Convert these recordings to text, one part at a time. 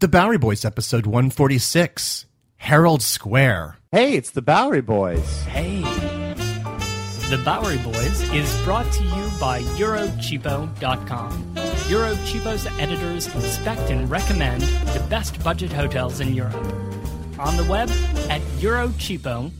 The Bowery Boys, episode 146, Herald Square. Hey, it's the Bowery Boys. Hey. The Bowery Boys is brought to you by Eurocheapo.com. Eurocheapo's editors inspect and recommend the best budget hotels in Europe. On the web at Eurocheapo.com.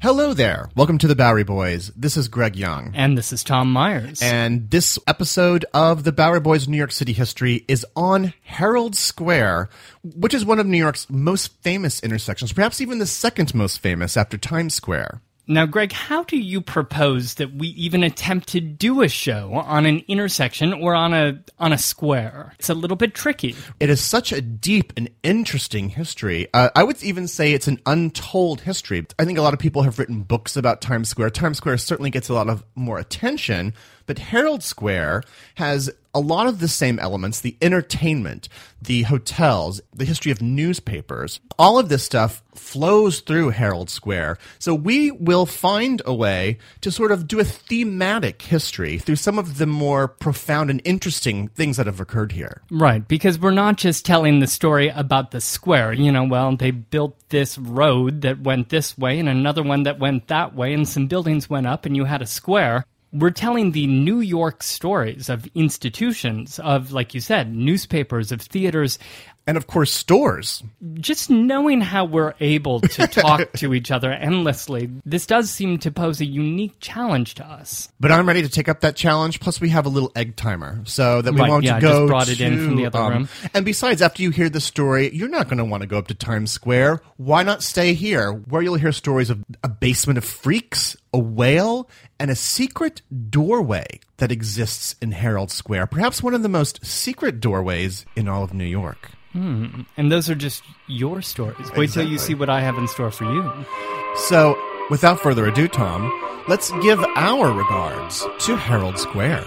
Hello there. Welcome to the Bowery Boys. This is Greg Young. And this is Tom Myers. And this episode of the Bowery Boys New York City History is on Herald Square, which is one of New York's most famous intersections, perhaps even the second most famous after Times Square. Now, Greg, how do you propose that we even attempt to do a show on an intersection or on a square? It's a little bit tricky. It is such a deep and interesting history. I would even say it's an untold history. I think a lot of people have written books about Times Square. Times Square certainly gets a lot of more attention, but Herald Square has a lot of the same elements: the entertainment, the hotels, the history of newspapers. All of this stuff flows through Herald Square. So we will find a way to sort of do a thematic history through some of the more profound and interesting things that have occurred here. Right, because we're not just telling the story about the square. You know, well, they built this road that went this way and another one that went that way, and some buildings went up and you had a square. We're telling the New York stories of institutions, of, like you said, newspapers, of theaters. And, of course, stores. Just knowing how we're able to talk to each other endlessly, this does seem to pose a unique challenge to us. But I'm ready to take up that challenge, plus we have a little egg timer, so that we won't go I just brought it in from the other room. And besides, after you hear the story, you're not going to want to go up to Times Square. Why not stay here, where you'll hear stories of a basement of freaks, a whale, and a secret doorway that exists in Herald Square. Perhaps one of the most secret doorways in all of New York. And those are just your stories. Wait till you see what I have in store for you. So, without further ado, Tom, let's give our regards to Herald Square.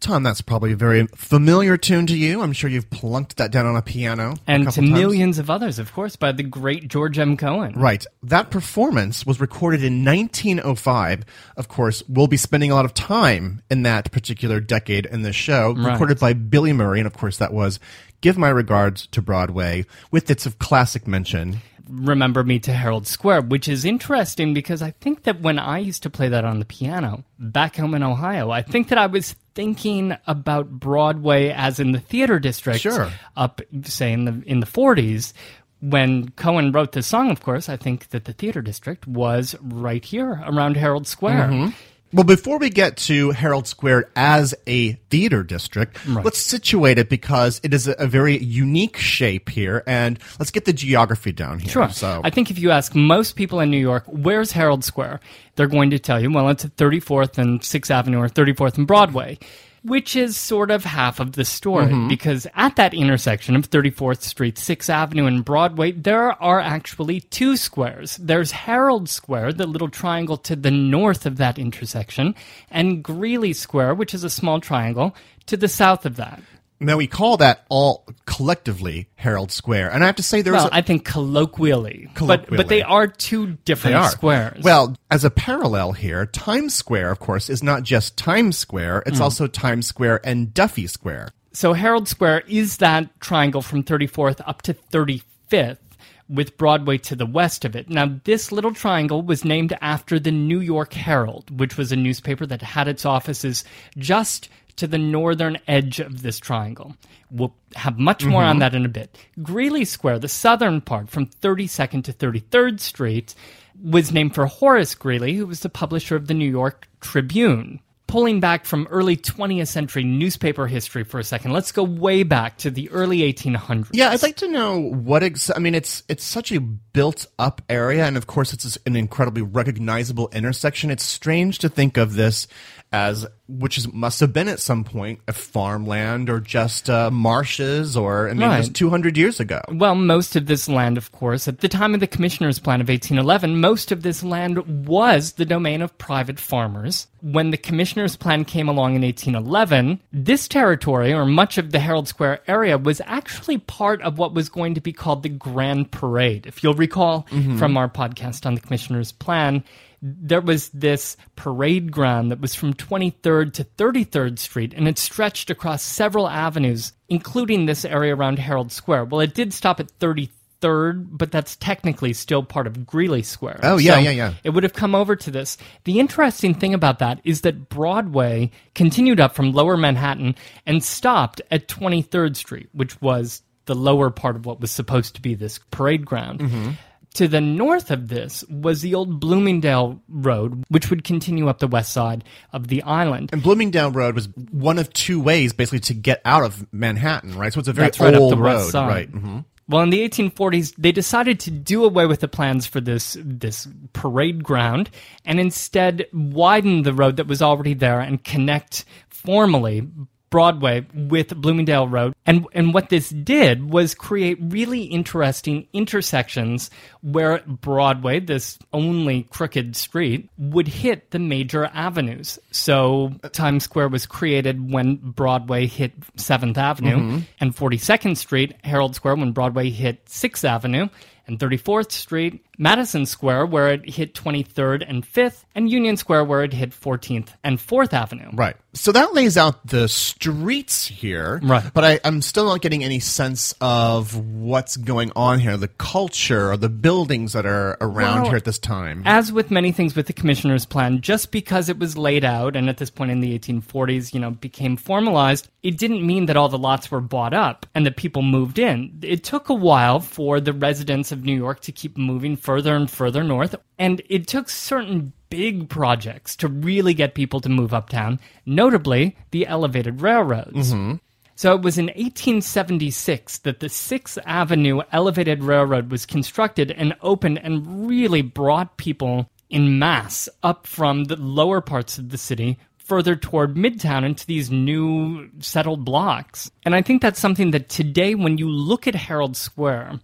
Tom, that's probably a very familiar tune to you. I'm sure you've plunked that down on a piano. And to millions of others, of course, by the great George M. Cohan. Right. That performance was recorded in 1905. Of course, we'll be spending a lot of time in that particular decade in this show. Right. Recorded by Billy Murray, and of course that was Give My Regards to Broadway, with its classic mention, Remember Me to Herald Square, which is interesting because I think that when I used to play that on the piano back home in Ohio, I think that I was thinking about Broadway as in the theater district, sure, up, say, in the 40s. When Cohen wrote this song, of course, I think that the theater district was right here around Herald Square. Mm-hmm. Well, before we get to Herald Square as a theater district, right, let's situate it because it is a very unique shape here, and let's get the geography down here. Sure. So, I think if you ask most people in New York, where's Herald Square? They're going to tell you, well, it's at 34th and 6th Avenue or 34th and Broadway, which is sort of half of the story, mm-hmm, because at that intersection of 34th Street, 6th Avenue, and Broadway, there are actually two squares. There's Herald Square, the little triangle to the north of that intersection, and Greeley Square, which is a small triangle, to the south of that. Now, we call that all collectively Herald Square, and I have to say there is... Well, I think colloquially. But they are two different squares. Well, as a parallel here, Times Square, of course, is not just Times Square, it's also Times Square and Duffy Square. So Herald Square is that triangle from 34th up to 35th, with Broadway to the west of it. Now, this little triangle was named after the New York Herald, which was a newspaper that had its offices just to the northern edge of this triangle. We'll have much more on that in a bit. Greeley Square, the southern part from 32nd to 33rd Street, was named for Horace Greeley, who was the publisher of the New York Tribune. Pulling back from early 20th century newspaper history for a second, let's go way back to the early 1800s. Yeah, I'd like to know what it's such a built-up area, and of course it's an incredibly recognizable intersection. It's strange to think of this as, must have been at some point, a farmland or just marshes or, it was 200 years ago. Well, most of this land, of course, at the time of the Commissioner's Plan of 1811, most of this land was the domain of private farmers. When the Commissioner's Plan came along in 1811, this territory, or much of the Herald Square area, was actually part of what was going to be called the Grand Parade. If you'll recall from our podcast on the Commissioner's Plan, there was this parade ground that was from 23rd to 33rd Street, and it stretched across several avenues, including this area around Herald Square. Well, it did stop at 33rd, but that's technically still part of Greeley Square. Oh, yeah, so yeah. It would have come over to this. The interesting thing about that is that Broadway continued up from Lower Manhattan and stopped at 23rd Street, which was the lower part of what was supposed to be this parade ground. Mm-hmm. To the north of this was the old Bloomingdale Road, which would continue up the west side of the island. And Bloomingdale Road was one of two ways, basically, to get out of Manhattan, right? So it's a very old road, right? Mm-hmm. Well, in the 1840s, they decided to do away with the plans for this parade ground and instead widen the road that was already there and connect formally Broadway with Bloomingdale Road. And what this did was create really interesting intersections where Broadway, this only crooked street, would hit the major avenues. So Times Square was created when Broadway hit 7th Avenue and 42nd Street, Herald Square when Broadway hit 6th Avenue, and 34th Street, Madison Square, where it hit 23rd and 5th, and Union Square, where it hit 14th and 4th Avenue. Right. So that lays out the streets here, right? But I'm still not getting any sense of what's going on here, the culture or the buildings that are around here at this time. As with many things with the Commissioner's Plan, just because it was laid out, and at this point in the 1840s, became formalized, it didn't mean that all the lots were bought up and that people moved in. It took a while for the residents of New York to keep moving further and further north, and it took certain big projects to really get people to move uptown, notably the elevated railroads. Mm-hmm. So it was in 1876 that the 6th Avenue Elevated Railroad was constructed and opened and really brought people in mass up from the lower parts of the city further toward Midtown into these new settled blocks. And I think that's something that today, when you look at Herald Square,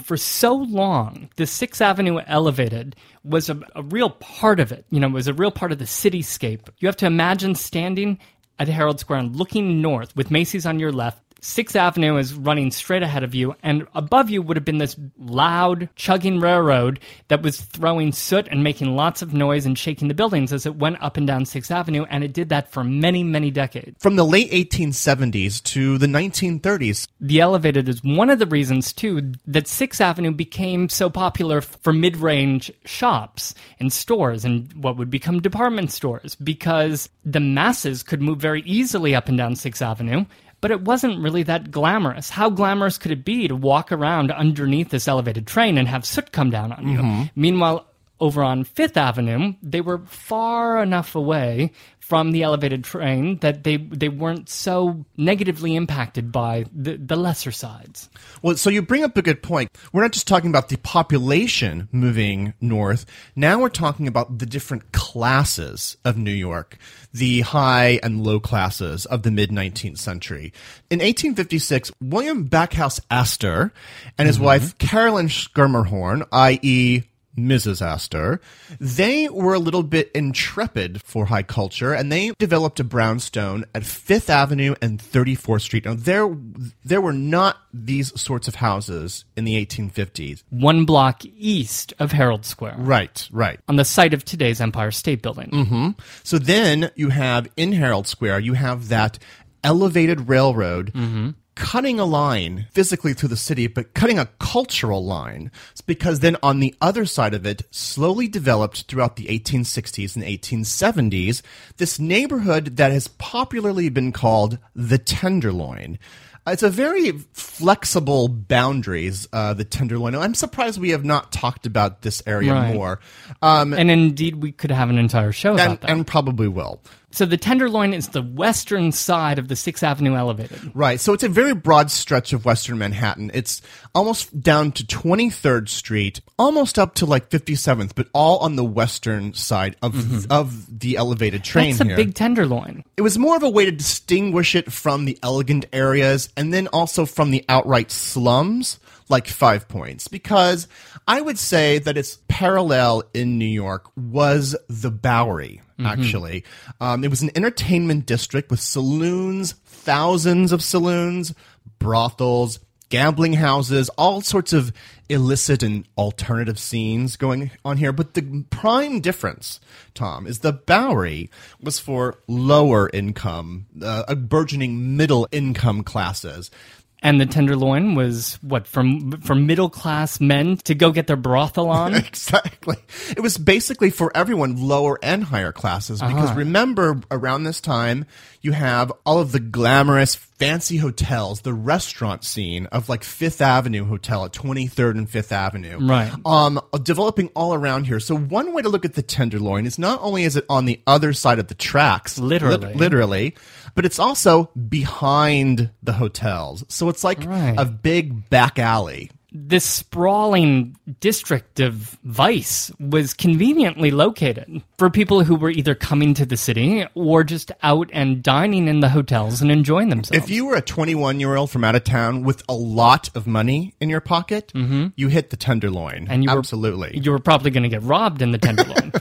for so long, the 6th Avenue Elevated was a real part of it. It was a real part of the cityscape. You have to imagine standing at Herald Square and looking north with Macy's on your left. 6th Avenue is running straight ahead of you, and above you would have been this loud, chugging railroad that was throwing soot and making lots of noise and shaking the buildings as it went up and down 6th Avenue, and it did that for many, many decades. From the late 1870s to the 1930s. The elevated is one of the reasons, too, that 6th Avenue became so popular for mid-range shops and stores and what would become department stores, because the masses could move very easily up and down 6th Avenue. But it wasn't really that glamorous. How glamorous could it be to walk around underneath this elevated train and have soot come down on you? Meanwhile, over on Fifth Avenue, they were far enough away from the elevated train that they weren't so negatively impacted by the lesser sides. Well, so you bring up a good point. We're not just talking about the population moving north. Now we're talking about the different classes of New York, the high and low classes of the mid-19th century. In 1856, William Backhouse Astor and his wife Caroline Schermerhorn, i.e., Mrs. Astor, they were a little bit intrepid for high culture, and they developed a brownstone at 5th Avenue and 34th Street. Now, there were not these sorts of houses in the 1850s. One block east of Herald Square. Right. On the site of today's Empire State Building. Mm-hmm. So then you have, in Herald Square, you have that elevated railroad cutting a line physically through the city, but cutting a cultural line, because then on the other side of it, slowly developed throughout the 1860s and 1870s, this neighborhood that has popularly been called the Tenderloin. It's a very flexible boundaries, the Tenderloin. I'm surprised we have not talked about this area more. And indeed, we could have an entire show about that. And probably will. So the Tenderloin is the western side of the 6th Avenue Elevated. Right. So it's a very broad stretch of western Manhattan. It's almost down to 23rd Street, almost up to like 57th, but all on the western side of the elevated train here. That's a big Tenderloin. It was more of a way to distinguish it from the elegant areas and then also from the outright slums like 5 Points, because I would say that its parallel in New York was the Bowery. Actually, it was an entertainment district with saloons, thousands of saloons, brothels, gambling houses, all sorts of illicit and alternative scenes going on here. But the prime difference, Tom, is the Bowery was for lower income, burgeoning middle income classes. And the Tenderloin was, what, for middle-class men to go get their brothel on? Exactly. It was basically for everyone, lower and higher classes, because remember, around this time, you have all of the glamorous, fancy hotels, the restaurant scene of, like, Fifth Avenue Hotel at 23rd and Fifth Avenue. Right. Developing all around here. So one way to look at the Tenderloin is not only is it on the other side of the tracks, literally, but it's also behind the hotels. So it's like a big back alley. This sprawling district of vice was conveniently located for people who were either coming to the city or just out and dining in the hotels and enjoying themselves. If you were a 21-year-old from out of town with a lot of money in your pocket, you hit the Tenderloin. And you you were probably going to get robbed in the Tenderloin.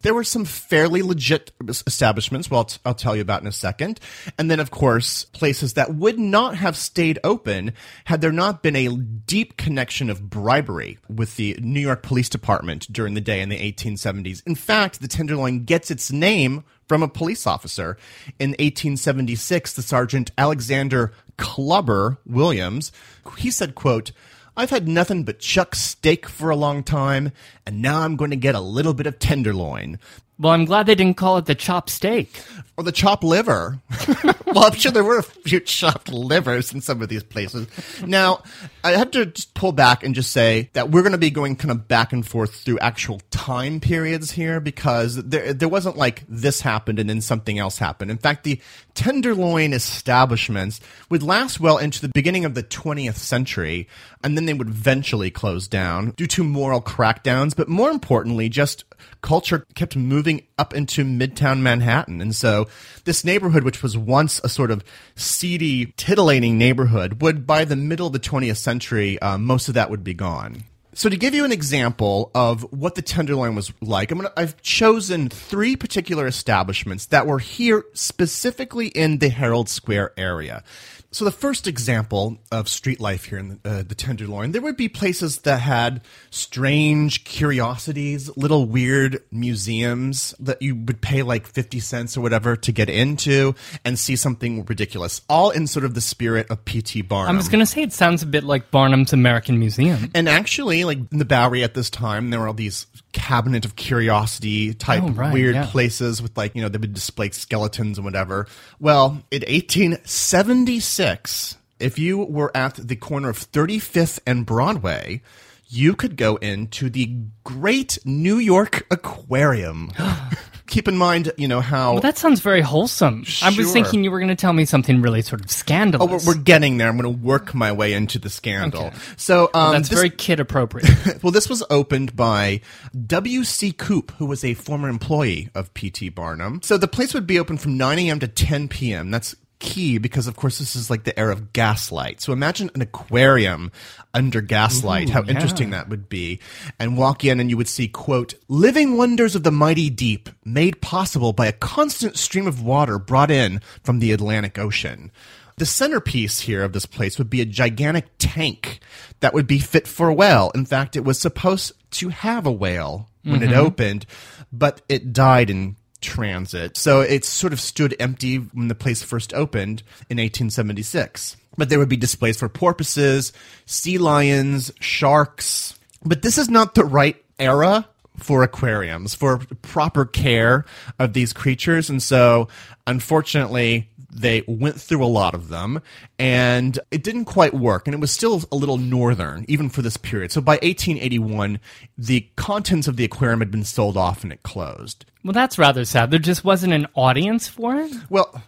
There were some fairly legit establishments, I'll tell you about in a second. And then, of course, places that would not have stayed open had there not been a deep connection of bribery with the New York Police Department during the day in the 1870s. In fact, the Tenderloin gets its name from a police officer. In 1876, the Sergeant Alexander Clubber Williams, he said, quote, "I've had nothing but chuck steak for a long time, and now I'm going to get a little bit of tenderloin." Well, I'm glad they didn't call it the chopped steak. Or the chopped liver. Well, I'm sure there were a few chopped livers in some of these places. Now, I have to just pull back and just say that we're going to be going kind of back and forth through actual time periods here, because there wasn't like this happened and then something else happened. In fact, the Tenderloin establishments would last well into the beginning of the 20th century, and then they would eventually close down due to moral crackdowns, but more importantly, just culture kept moving up into midtown Manhattan. And so this neighborhood, which was once a sort of seedy, titillating neighborhood, would by the middle of the 20th century, most of that would be gone. So to give you an example of what the Tenderloin was like, I've chosen three particular establishments that were here specifically in the Herald Square area. So the first example of street life here in the Tenderloin, there would be places that had strange curiosities, little weird museums that you would pay like 50 cents or whatever to get into and see something ridiculous, all in sort of the spirit of P.T. Barnum. I was going to say it sounds a bit like Barnum's American Museum. And actually, like in the Bowery at this time, there were all these cabinet of curiosity type weird places with like, they would display skeletons and whatever. Well, in 1876, if you were at the corner of 35th and Broadway, you could go into the Great New York Aquarium. Keep in mind, how... Well, that sounds very wholesome. Sure. I was thinking you were going to tell me something really sort of scandalous. Oh, we're getting there. I'm going to work my way into the scandal. Okay. So that's very kid-appropriate. Well, this was opened by W.C. Coop, who was a former employee of P.T. Barnum. So the place would be open from 9 a.m. to 10 p.m. That's key because, of course, this is like the era of gaslight. So imagine an aquarium under gaslight. Ooh, how interesting that would be. And walk in and you would see, quote, "living wonders of the mighty deep made possible by a constant stream of water brought in from the Atlantic Ocean." The centerpiece here of this place would be a gigantic tank that would be fit for a whale. In fact, it was supposed to have a whale when it opened, but it died in transit. So it sort of stood empty when the place first opened in 1876. But there would be displays for porpoises, sea lions, sharks. But this is not the right era for aquariums, for proper care of these creatures. And so, unfortunately, they went through a lot of them, and it didn't quite work, and it was still a little northern, even for this period. So by 1881, the contents of the aquarium had been sold off, and it closed. Well, that's rather sad. There just wasn't an audience for it? Well,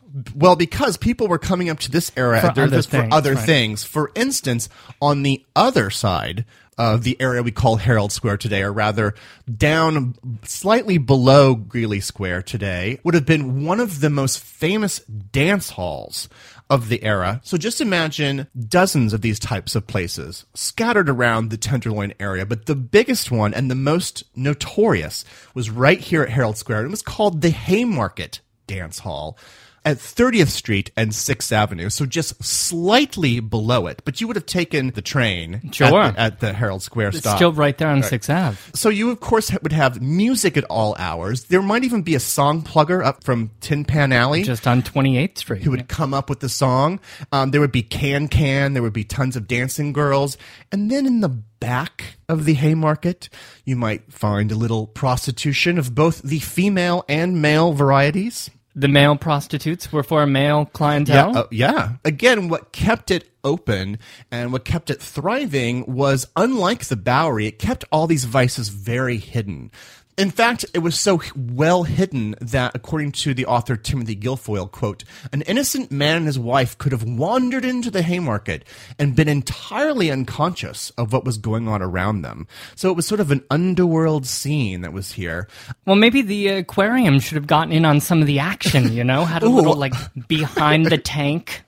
because people were coming up to this era for other things. For instance, on the other side of the area we call Herald Square today, or rather down slightly below Greeley Square today, would have been one of the most famous dance halls of the era. So just imagine dozens of these types of places scattered around the Tenderloin area. But the biggest one and the most notorious was right here at Herald Square. It was called the Haymarket Dance Hall at 30th Street and 6th Avenue, so just slightly below it. But you would have taken the train at the Herald Square stop. It's still right there on 6th Ave. So you, of course, would have music at all hours. There might even be a song plugger up from Tin Pan Alley. Just on 28th Street. Who would come up with the song. There would be Can-Can. There would be tons of dancing girls. And then in the back of the Haymarket, you might find a little prostitution of both the female and male varieties. The male prostitutes were for a male clientele? Yeah. Again, what kept it open and what kept it thriving was, unlike the Bowery, it kept all these vices very hidden. In fact, it was so well hidden that, according to the author Timothy Guilfoyle, quote, an innocent man and his wife could have wandered into the Haymarket and been entirely unconscious of what was going on around them. So it was sort of an underworld scene that was here. Well, maybe the aquarium should have gotten in on some of the action, you know? Had a little, behind the tank.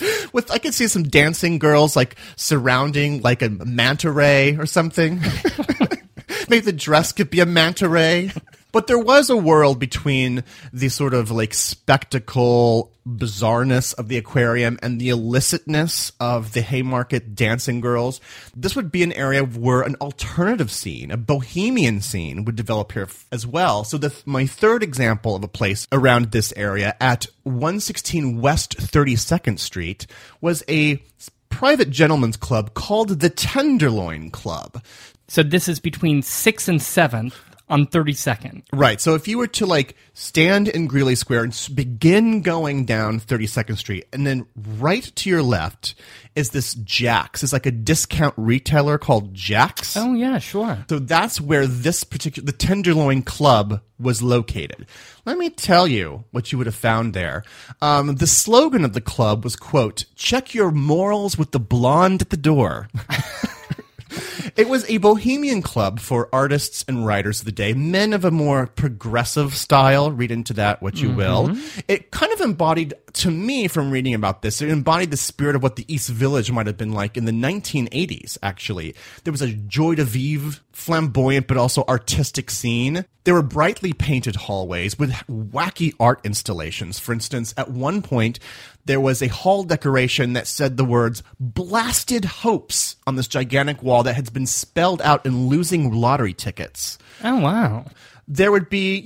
I could see some dancing girls, surrounding, a manta ray or something. Maybe the dress could be a manta ray. But there was a world between the sort of spectacle bizarreness of the aquarium and the illicitness of the Haymarket dancing girls. This would be an area where an alternative scene, a bohemian scene, would develop here as well. So my third example of a place around this area at 116 West 32nd Street was a private gentleman's club called the Tenderloin Club. So this is between 6th and 7th on 32nd. Right. So if you were to stand in Greeley Square and begin going down 32nd Street, and then right to your left is this Jack's. It's a discount retailer called Jack's. Oh, yeah, sure. So that's where this particular, the Tenderloin Club was located. Let me tell you what you would have found there. The slogan of the club was, quote, check your morals with the blonde at the door. It was a bohemian club for artists and writers of the day, men of a more progressive style. Read into that what you will. It kind of embodied, to me, from reading about this, it embodied the spirit of what the East Village might have been like in the 1980s, actually. There was a joie de vivre, flamboyant but also artistic scene. There were brightly painted hallways with wacky art installations. For instance, at one point, there was a hall decoration that said the words Blasted Hopes on this gigantic wall that had been spelled out in losing lottery tickets. Oh, wow. There would be,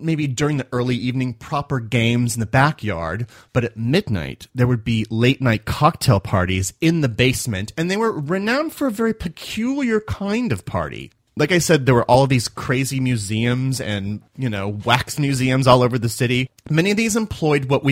maybe during the early evening, proper games in the backyard. But at midnight, there would be late-night cocktail parties in the basement. And they were renowned for a very peculiar kind of party. Like I said, there were all of these crazy museums and, wax museums all over the city. Many of these employed what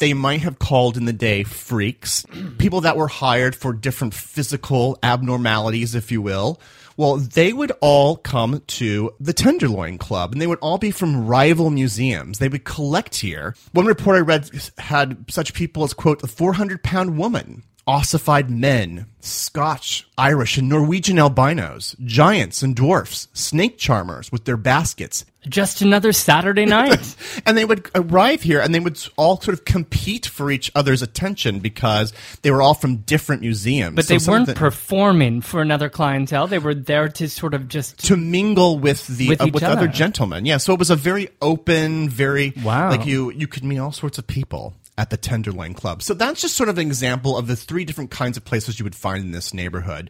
they might have called in the day freaks, people that were hired for different physical abnormalities, if you will. Well, they would all come to the Tenderloin Club, and they would all be from rival museums. They would collect here. One report I read had such people as, quote, the 400-pound woman, ossified men, Scotch, Irish, and Norwegian albinos, giants and dwarfs, snake charmers with their baskets. Just another Saturday night. And they would arrive here, and they would all sort of compete for each other's attention because they were all from different museums. But they weren't performing for another clientele. They were there to sort of just... to mingle with other gentlemen. Yeah, so it was a very open, very... Wow. You could meet all sorts of people. at the Tenderloin Club. So that's just sort of an example of the three different kinds of places you would find in this neighborhood.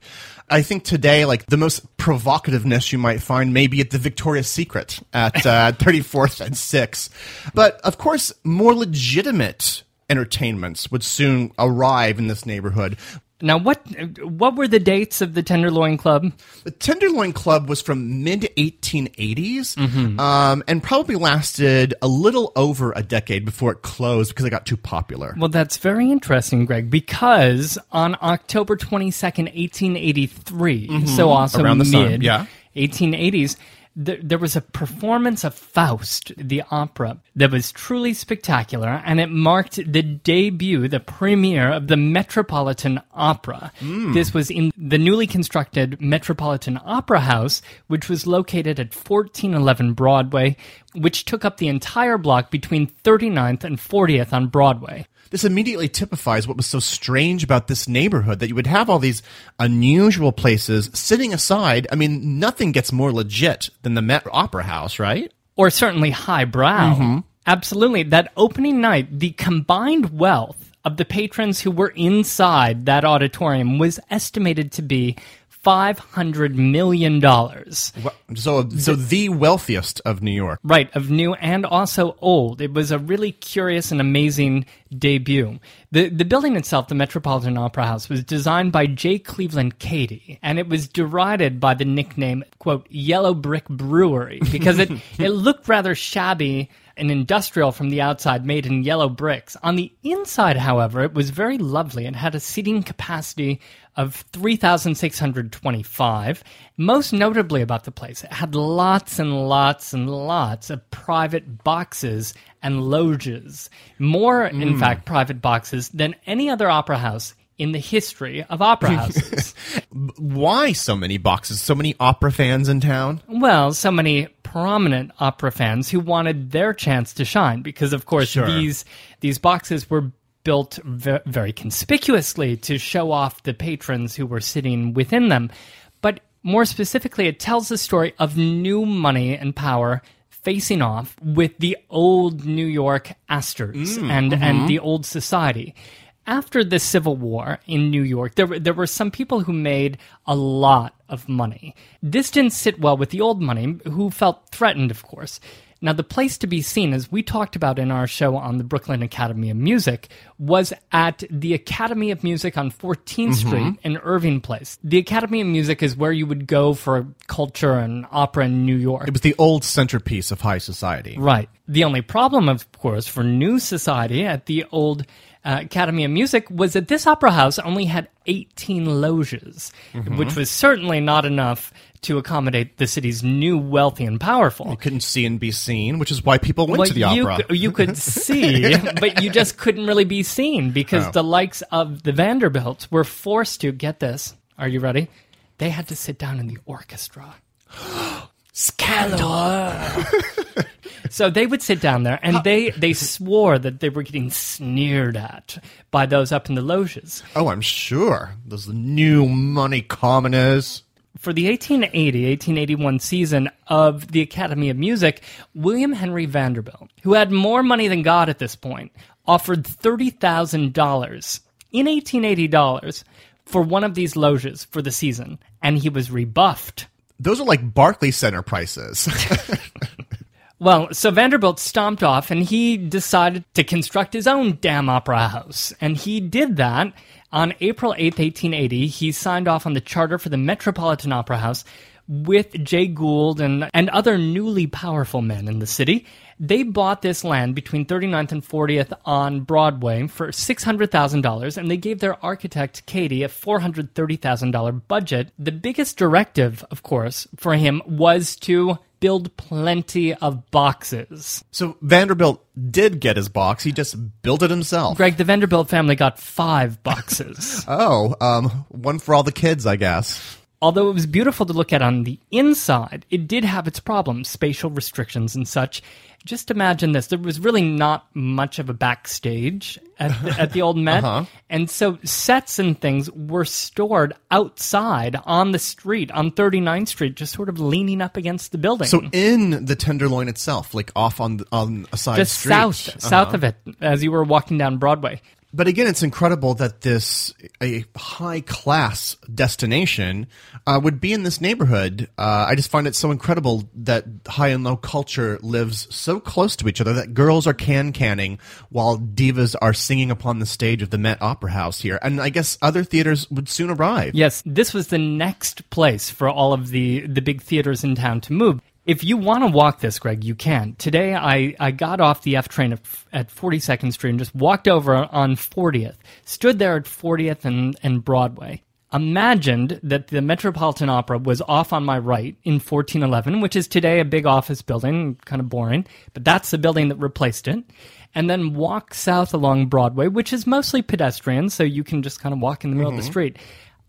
I think today, like, the most provocativeness you might find maybe at the Victoria's Secret at 34th and 6th. But, of course, more legitimate entertainments would soon arrive in this neighborhood. Now, what were the dates of the Tenderloin Club? The Tenderloin Club was from mid-1880s and probably lasted a little over a decade before it closed because it got too popular. Well, that's very interesting, Greg, because on October 22nd, 1883, so also mid-1880s, there was a performance of Faust, the opera, that was truly spectacular, and it marked the debut, the premiere of the Metropolitan Opera. This was in the newly constructed Metropolitan Opera House, which was located at 1411 Broadway, which took up the entire block between 39th and 40th on Broadway. This immediately typifies what was so strange about this neighborhood, that you would have all these unusual places sitting aside. I mean, nothing gets more legit than the Met Opera House, right? Or certainly highbrow. Absolutely. That opening night, the combined wealth of the patrons who were inside that auditorium was estimated to be $500 million. So the wealthiest of New York. Right, of new and also old. It was a really curious and amazing debut. The building itself, the Metropolitan Opera House, was designed by J. Cleveland Cady, and it was derided by the nickname, quote, Yellow Brick Brewery, because it looked rather shabby and industrial from the outside, made in yellow bricks. On the inside, however, it was very lovely. It had a seating capacity of 3,625. Most notably about the place, it had lots and lots and lots of private boxes and loges. More, in fact, private boxes than any other opera house in the history of opera houses. Why so many boxes? So many opera fans in town? Well, so many prominent opera fans who wanted their chance to shine, because, of course, these boxes were built very conspicuously to show off the patrons who were sitting within them. But more specifically, it tells the story of new money and power facing off with the old New York Astors and the old society. After the Civil War in New York, there were some people who made a lot of money. This didn't sit well with the old money, who felt threatened, of course. Now, the place to be seen, as we talked about in our show on the Brooklyn Academy of Music, was at the Academy of Music on 14th Street in Irving Place. The Academy of Music is where you would go for culture and opera in New York. It was the old centerpiece of high society. Right. The only problem, of course, for new society at the old Academy of Music was that this opera house only had 18 loges, which was certainly not enough to accommodate the city's new wealthy and powerful. You couldn't see and be seen, which is why people went to the opera. You could see, but you just couldn't really be seen, because the likes of the Vanderbilts were forced to, get this, are you ready? They had to sit down in the orchestra. Scandal! So they would sit down there, and they swore that they were getting sneered at by those up in the loges. Oh, I'm sure. Those new money commoners. For the 1880-1881 season of the Academy of Music, William Henry Vanderbilt, who had more money than God at this point, offered $30,000 in 1880 dollars for one of these loges for the season, and he was rebuffed. Those are like Barclays Center prices. Well, so Vanderbilt stomped off, and he decided to construct his own damn opera house. And he did that. On April 8th, 1880, he signed off on the charter for the Metropolitan Opera House with Jay Gould and other newly powerful men in the city. They bought this land between 39th and 40th on Broadway for $600,000, and they gave their architect, Cady, a $430,000 budget. The biggest directive, of course, for him was to build plenty of boxes. So Vanderbilt did get his box. He just built it himself. Greg, the Vanderbilt family got 5 boxes. One for all the kids, I guess. Although it was beautiful to look at on the inside, it did have its problems, spatial restrictions and such. Just imagine this. There was really not much of a backstage at the old Met. Uh-huh. And so sets and things were stored outside on the street, on 39th Street, just sort of leaning up against the building. So in the Tenderloin itself, like off on a side just street. Just south of it, as you were walking down Broadway. But again, it's incredible that a high-class destination would be in this neighborhood. I just find it so incredible that high and low culture lives so close to each other, that girls are can-canning while divas are singing upon the stage of the Met Opera House here. And I guess other theaters would soon arrive. Yes, this was the next place for all of the big theaters in town to move. If you want to walk this, Greg, you can. Today, I got off the F train at 42nd Street and just walked over on 40th, stood there at 40th and Broadway, imagined that the Metropolitan Opera was off on my right in 1411, which is today a big office building, kind of boring, but that's the building that replaced it, and then walk south along Broadway, which is mostly pedestrian, so you can just kind of walk in the middle of the street.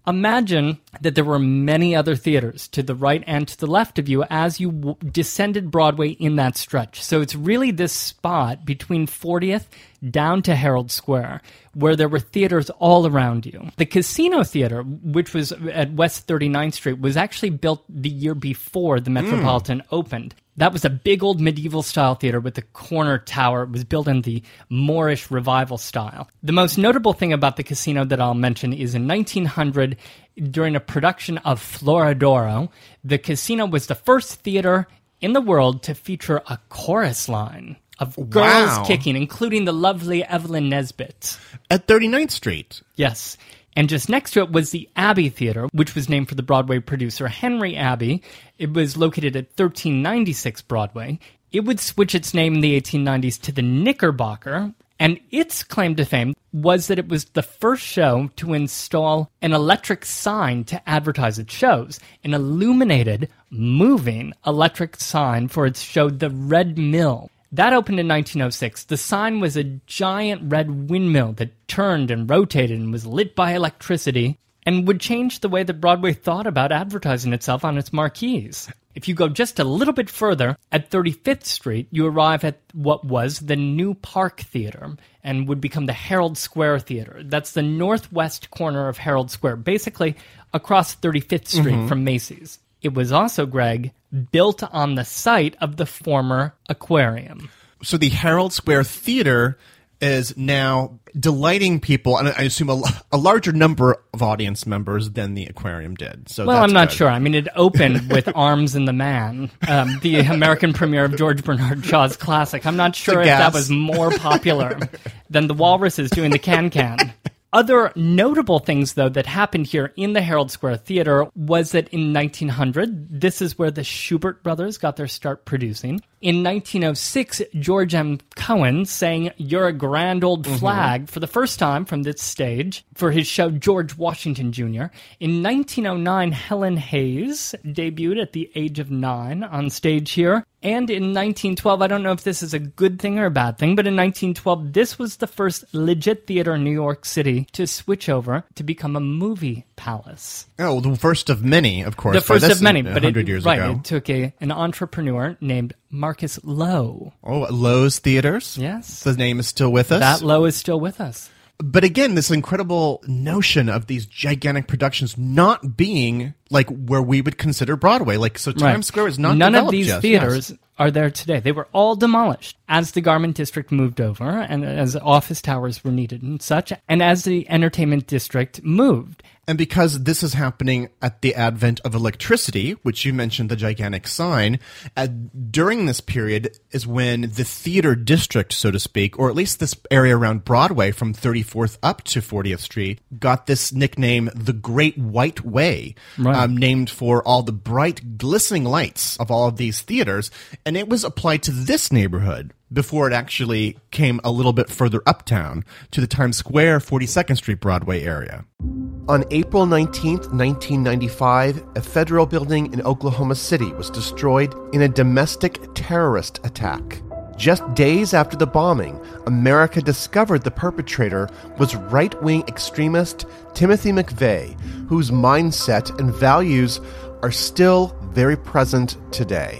Imagine that there were many other theaters to the right and to the left of you as you descended Broadway in that stretch. So it's really this spot between 40th down to Herald Square where there were theaters all around you. The Casino Theater, which was at West 39th Street, was actually built the year before the Metropolitan opened. That was a big old medieval-style theater with a corner tower. It was built in the Moorish revival style. The most notable thing about the Casino that I'll mention is in 1900, during a production of Florodoro, the Casino was the first theater in the world to feature a chorus line of girls kicking, including the lovely Evelyn Nesbit. At 39th Street. Yes. And just next to it was the Abbey Theater, which was named for the Broadway producer Henry Abbey. It was located at 1396 Broadway. It would switch its name in the 1890s to the Knickerbocker, and its claim to fame was that it was the first show to install an electric sign to advertise its shows, an illuminated, moving electric sign for its show, The Red Mill. That opened in 1906. The sign was a giant red windmill that turned and rotated and was lit by electricity and would change the way that Broadway thought about advertising itself on its marquees. If you go just a little bit further, at 35th Street, you arrive at what was the New Park Theater and would become the Herald Square Theater. That's the northwest corner of Herald Square, basically across 35th Street from Macy's. It was also, Greg, built on the site of the former aquarium. So the Herald Square Theater is now delighting people, and I assume a larger number of audience members than the aquarium did. So well, that's I'm not good. Sure. I mean, it opened with Arms and the Man, the American premiere of George Bernard Shaw's classic. I'm not sure if that was more popular than the walruses doing the can-can. Other notable things, though, that happened here in the Herald Square Theater was that in 1900, this is where the Schubert brothers got their start producing. In 1906, George M. Cohan sang You're a Grand Old Flag for the first time from this stage for his show George Washington Jr. In 1909, Helen Hayes debuted at the age of 9 on stage here. And in 1912, I don't know if this is a good thing or a bad thing, but in 1912, this was the first legit theater in New York City to switch over to become a movie palace. Oh, the first of many, of course. The first of many, but it took an entrepreneur named Marcus Lowe. Oh, Lowe's Theaters? Yes. The name is still with us? That Lowe is still with us. But again, this incredible notion of these gigantic productions not being like where we would consider Broadway. Like, so Times Square is not developed. None of these theaters are there today. They were all demolished as the garment district moved over and as office towers were needed and such, and as the entertainment district moved. And because this is happening at the advent of electricity, which you mentioned the gigantic sign, during this period is when the theater district, so to speak, or at least this area around Broadway from 34th up to 40th Street, got this nickname, the Great White Way, named for all the bright, glistening lights of all of these theaters. And it was applied to this neighborhood before it actually came a little bit further uptown to the Times Square, 42nd Street, Broadway area. On April 19th, 1995, a federal building in Oklahoma City was destroyed in a domestic terrorist attack. Just days after the bombing, America discovered the perpetrator was right-wing extremist Timothy McVeigh, whose mindset and values are still very present today.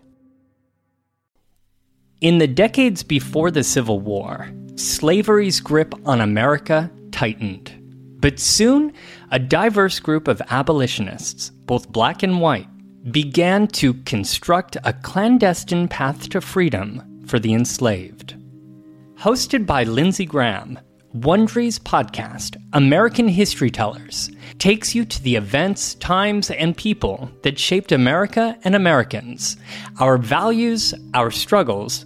In the decades before the Civil War, slavery's grip on America tightened. But soon, a diverse group of abolitionists, both black and white, began to construct a clandestine path to freedom for the enslaved. Hosted by Lindsey Graham, Wondery's podcast, American History Tellers, takes you to the events, times, and people that shaped America and Americans, our values, our struggles,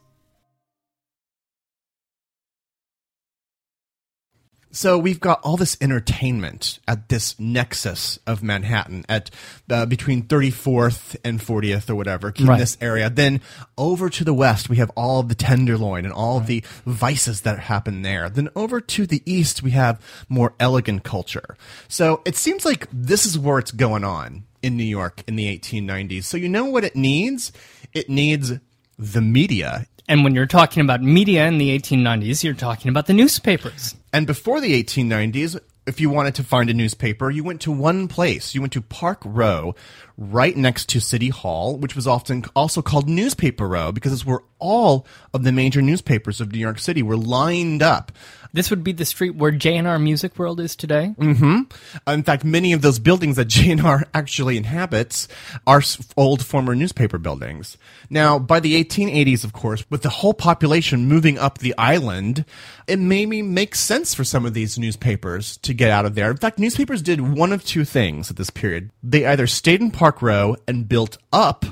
So we've got all this entertainment at this nexus of Manhattan at between 34th and 40th or whatever, in this area. Then over to the west, we have all the Tenderloin and all the vices that happen there. Then over to the east, we have more elegant culture. So it seems like this is where it's going on in New York in the 1890s. So you know what it needs? It needs the media. And when you're talking about media in the 1890s, you're talking about the newspapers. And before the 1890s, if you wanted to find a newspaper, you went to one place. You went to Park Row, right next to City Hall, which was often also called Newspaper Row, because it's where all of the major newspapers of New York City were lined up. This would be the street where J&R Music World is today? Mm-hmm. In fact, many of those buildings that J&R actually inhabits are old former newspaper buildings. Now, by the 1880s, of course, with the whole population moving up the island, it maybe makes sense for some of these newspapers to get out of there. In fact, newspapers did one of two things at this period. They either stayed in Park Row and built up,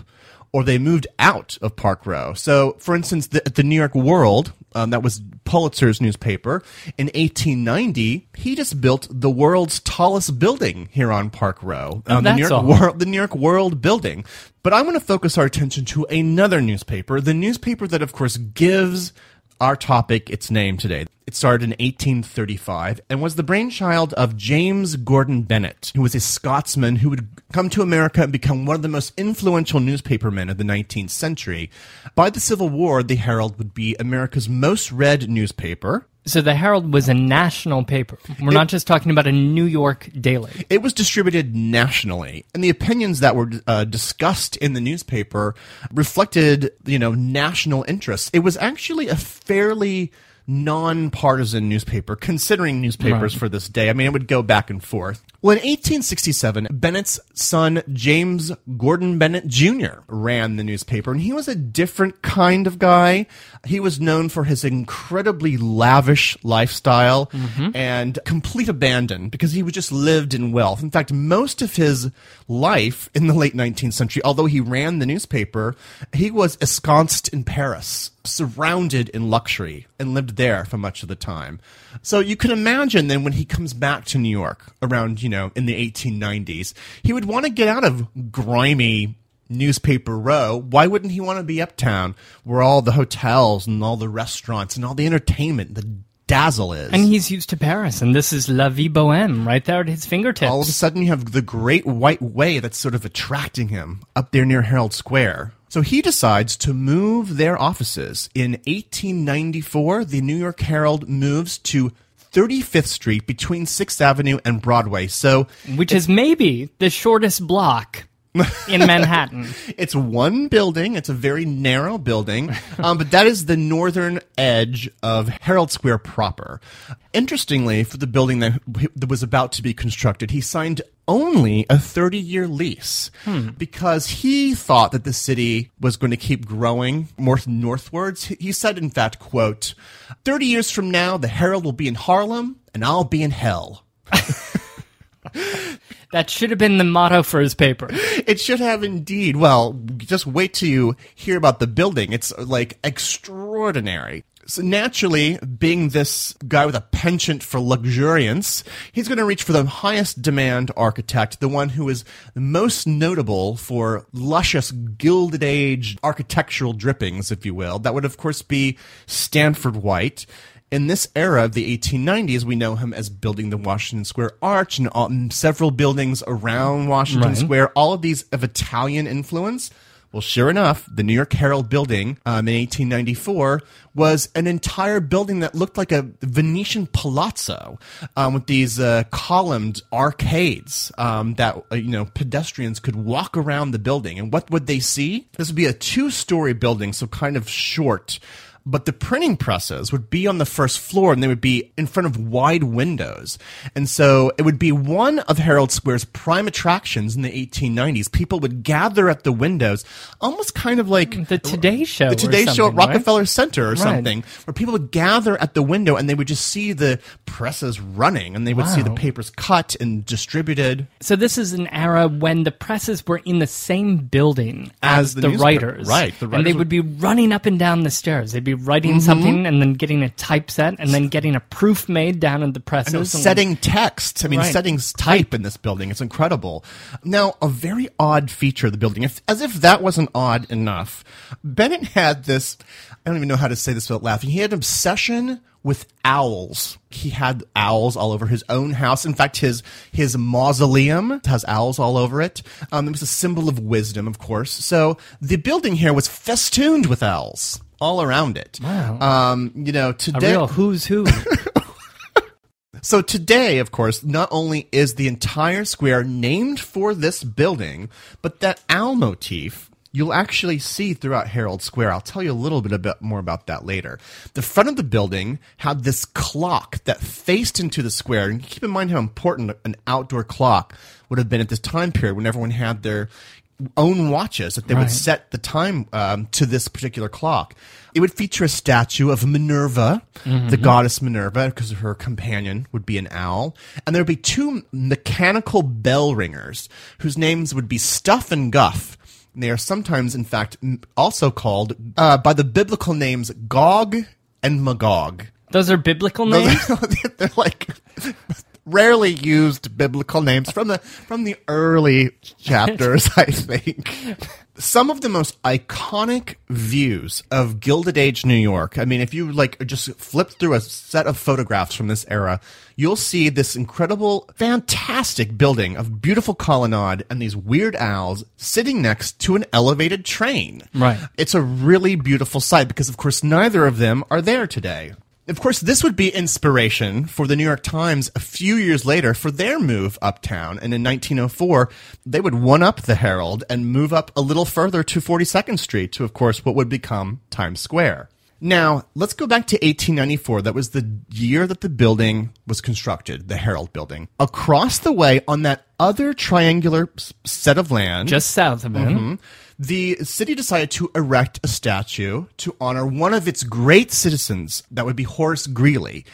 or they moved out of Park Row. So, for instance, the New York World, that was Pulitzer's newspaper, in 1890, he just built the world's tallest building here on Park Row, the New York World building. But I'm going to focus our attention to another newspaper, the newspaper that, of course, gives our topic its name today. It started in 1835 and was the brainchild of James Gordon Bennett, who was a Scotsman who would come to America and become one of the most influential newspapermen of the 19th century. By the Civil War, the Herald would be America's most read newspaper. So the Herald was a national paper. We're not just talking about a New York daily. It was distributed nationally, and the opinions that were discussed in the newspaper reflected, national interests. It was actually a fairly nonpartisan newspaper, considering newspapers for this day. I mean, it would go back and forth. Well, in 1867, Bennett's son, James Gordon Bennett Jr., ran the newspaper, and he was a different kind of guy. He was known for his incredibly lavish lifestyle and complete abandon, because he just lived in wealth. In fact, most of his life in the late 19th century, although he ran the newspaper, he was ensconced in Paris. surrounded in luxury and lived there for much of the time. So you can imagine then when he comes back to New York around, in the 1890s, he would want to get out of grimy Newspaper Row. Why wouldn't he want to be uptown where all the hotels and all the restaurants and all the entertainment, the dazzle is? And he's used to Paris, and this is La Vie Boheme right there at his fingertips. All of a sudden, you have the Great White Way that's sort of attracting him up there near Herald Square. So he decides to move their offices. In 1894, the New York Herald moves to 35th Street between 6th Avenue and Broadway. Which is maybe the shortest block in Manhattan. It's one building. It's a very narrow building. But that is the northern edge of Herald Square proper. Interestingly, for the building that was about to be constructed, he signed only a 30-year lease because he thought that the city was going to keep growing more northwards. He said, in fact, quote, 30 years from now, the Herald will be in Harlem and I'll be in hell. That should have been the motto for his paper. It should have indeed. Well, just wait till you hear about the building. It's, extraordinary. So naturally, being this guy with a penchant for luxuriance, he's going to reach for the highest demand architect, the one who is most notable for luscious Gilded Age architectural drippings, if you will. That would, of course, be Stanford White. In this era of the 1890s, we know him as building the Washington Square Arch and several buildings around Washington Square, all of these of Italian influence. Well, sure enough, the New York Herald building in 1894 was an entire building that looked like a Venetian palazzo with these columned arcades that pedestrians could walk around the building. And what would they see? This would be a two-story building, so kind of short. But the printing presses would be on the first floor, and they would be in front of wide windows. And so it would be one of Herald Square's prime attractions in the 1890s. People would gather at the windows, almost kind of like the Today Show. The Today Show at Rockefeller Center or something, where people would gather at the window, and they would just see the presses running, and they would see the papers cut and distributed. So this is an era when the presses were in the same building as the writers. Right. The writers and they would be running up and down the stairs. They'd be writing something and then getting a typeset and then getting a proof made down in the presses. Setting text. Setting type in this building. It's incredible. Now, a very odd feature of the building, as if that wasn't odd enough, Bennett had this, I don't even know how to say this without laughing, he had an obsession with owls. He had owls all over his own house. In fact, his mausoleum has owls all over it. It was a symbol of wisdom, of course. So the building here was festooned with owls all around it. Wow. Today, a real who's who. So today, of course, not only is the entire square named for this building, but that owl motif you'll actually see throughout Herald Square. I'll tell you a little bit more about that later. The front of the building had this clock that faced into the square. And keep in mind how important an outdoor clock would have been at this time period when everyone had their own watches that they would set the time to this particular clock. It would feature a statue of Minerva, the goddess Minerva, because her companion would be an owl. And there would be two mechanical bell ringers whose names would be Stuff and Guff. And they are sometimes, in fact, also called by the biblical names Gog and Magog. Those are biblical names? They're rarely used biblical names from the early chapters, I think. Some of the most iconic views of Gilded Age New York. If you just flip through a set of photographs from this era, you'll see this incredible, fantastic building of beautiful colonnade and these weird owls sitting next to an elevated train. Right. It's a really beautiful sight because, of course, neither of them are there today. Of course, this would be inspiration for the New York Times a few years later for their move uptown. And in 1904, they would one-up the Herald and move up a little further to 42nd Street to, of course, what would become Times Square. Now, let's go back to 1894. That was the year that the building was constructed, the Herald building. Across the way on that other triangular set of land, just south of it, the city decided to erect a statue to honor one of its great citizens. That would be Horace Greeley.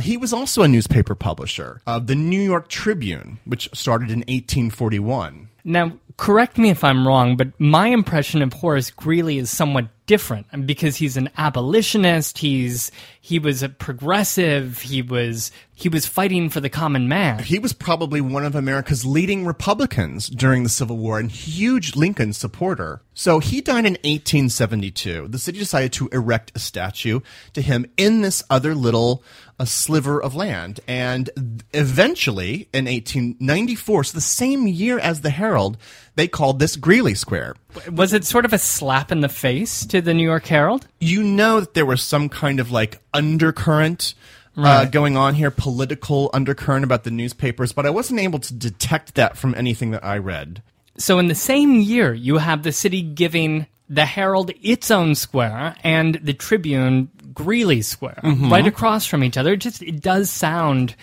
He was also a newspaper publisher of the New York Tribune, which started in 1841. Now, correct me if I'm wrong, but my impression of Horace Greeley is somewhat different, because he's an abolitionist, he was a progressive, he was fighting for the common man. He was probably one of America's leading Republicans during the Civil War and huge Lincoln supporter. So he died in 1872. The city decided to erect a statue to him in this other little sliver of land. And eventually, in 1894, so the same year as the Herald, they called this Greeley Square. Was it sort of a slap in the face to the New York Herald? You know that there was some kind of like undercurrent going on here, political undercurrent about the newspapers, but I wasn't able to detect that from anything that I read. So in the same year, you have the city giving the Herald its own square and the Tribune Greeley Square, right across from each other. It does sound...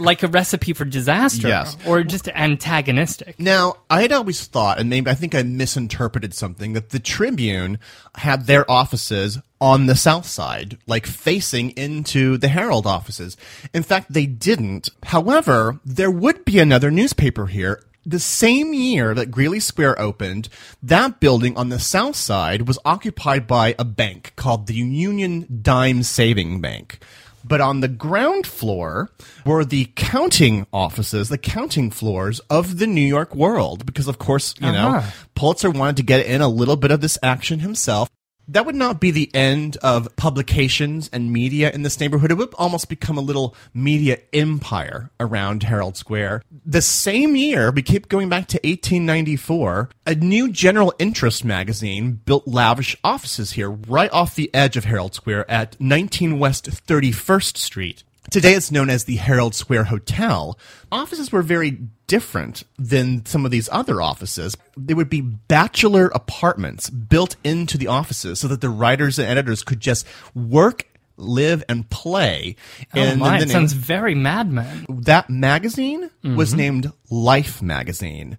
like a recipe for disaster, yes, or just antagonistic. Now, I had always thought, and maybe I think I misinterpreted something, that the Tribune had their offices on the south side, like facing into the Herald offices. In fact, they didn't. However, there would be another newspaper here. The same year that Greeley Square opened, that building on the south side was occupied by a bank called the Union Dime Saving Bank. But on the ground floor were the counting offices, the counting floors of the New York World, because, of course, you know, Pulitzer wanted to get in a little bit of this action himself. That would not be the end of publications and media in this neighborhood. It would almost become a little media empire around Herald Square. The same year, we keep going back to 1894, a new general interest magazine built lavish offices here right off the edge of Herald Square at 19 West 31st Street. Today it's known as the Herald Square Hotel. Offices were very different than some of these other offices. There would be bachelor apartments built into the offices so that the writers and editors could just work, live, and play. And it sounds very Mad Men. That magazine was named Life Magazine.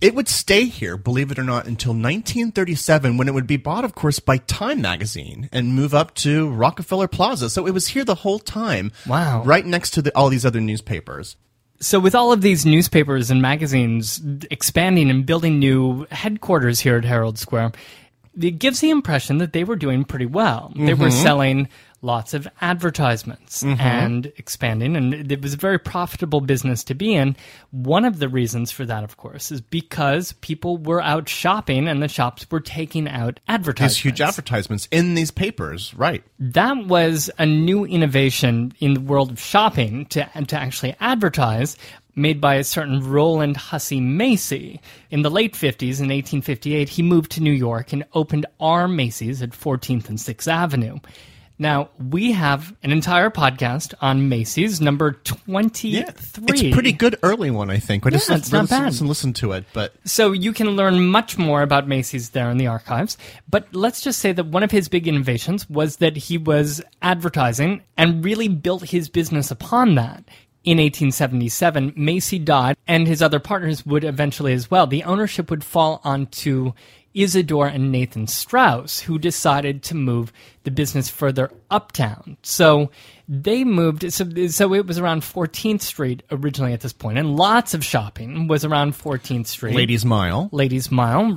It would stay here, believe it or not, until 1937, when it would be bought, of course, by Time Magazine and move up to Rockefeller Plaza. So it was here the whole time, wow, right next to all these other newspapers. So with all of these newspapers and magazines expanding and building new headquarters here at Herald Square, it gives the impression that they were doing pretty well. They were selling lots of advertisements and expanding, and it was a very profitable business to be in. One of the reasons for that, of course, is because people were out shopping and the shops were taking out advertisements. These huge advertisements in these papers, right. That was a new innovation in the world of shopping, to actually advertise, made by a certain Roland Hussey Macy. In the late 50s, in 1858, he moved to New York and opened R. Macy's at 14th and 6th Avenue. Now, we have an entire podcast on Macy's, number 23. Yeah, it's a pretty good early one, I think. Listen to it. But so you can learn much more about Macy's there in the archives. But let's just say that one of his big innovations was that he was advertising and really built his business upon that. In 1877, Macy died, and his other partners would eventually as well. The ownership would fall onto Isidore and Nathan Strauss, who decided to move the business further uptown. So they moved, so it was around 14th Street originally at this point, and lots of shopping was around 14th Street. Ladies Mile,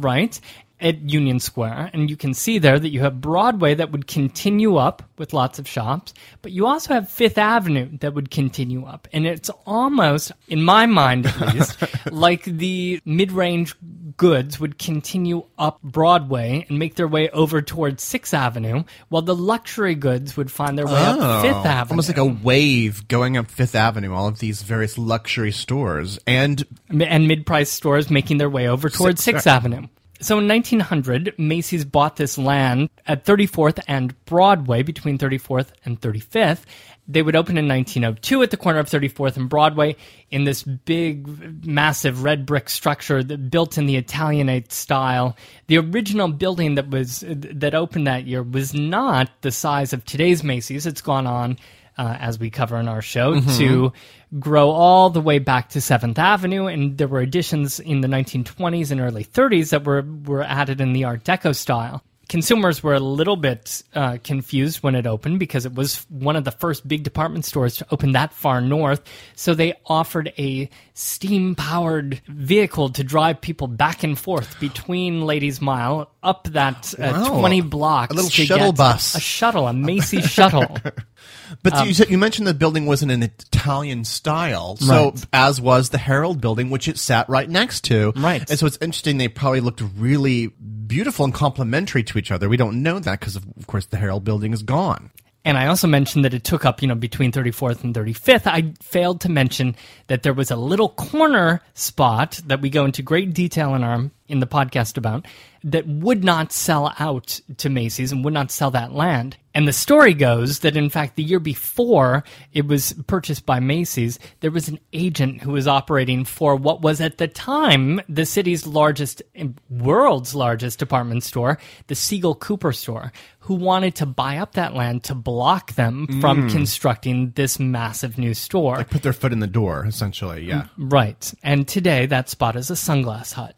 right, at Union Square. And you can see there that you have Broadway that would continue up with lots of shops, but you also have Fifth Avenue that would continue up. And it's almost, in my mind at least, like the mid-range goods would continue up Broadway and make their way over towards 6th Avenue, while the luxury goods would find their way up 5th Avenue. Almost like a wave going up 5th Avenue, all of these various luxury stores. And mid-price stores making their way over towards 6th Avenue. So in 1900, Macy's bought this land at 34th and Broadway, between 34th and 35th. They would open in 1902 at the corner of 34th and Broadway in this big, massive red brick structure that built in the Italianate style. The original building that opened that year was not the size of today's Macy's. It's gone on, as we cover in our show, to grow all the way back to 7th Avenue, and there were additions in the 1920s and early 30s that were added in the Art Deco style. consumers were a little bit confused when it opened because it was one of the first big department stores to open that far north. So they offered a steam-powered vehicle to drive people back and forth between Ladies Mile up that 20 blocks. A little shuttle bus. A shuttle, a Macy's shuttle. But you mentioned the building was in an Italian style, so right. As was the Herald building, which it sat right next to. Right. And so it's interesting, they probably looked really beautiful and complementary to each other. We don't know that because, of course, the Herald building is gone. And I also mentioned that it took up, between 34th and 35th. I failed to mention that there was a little corner spot that we go into great detail in the podcast about that would not sell out to Macy's and would not sell that land. And the story goes that, in fact, the year before it was purchased by Macy's, there was an agent who was operating for what was at the time the city's largest, world's largest department store, the Siegel Cooper store, who wanted to buy up that land to block them from constructing this massive new store. They put their foot in the door, essentially, yeah. Right. And today, that spot is a sunglass hut.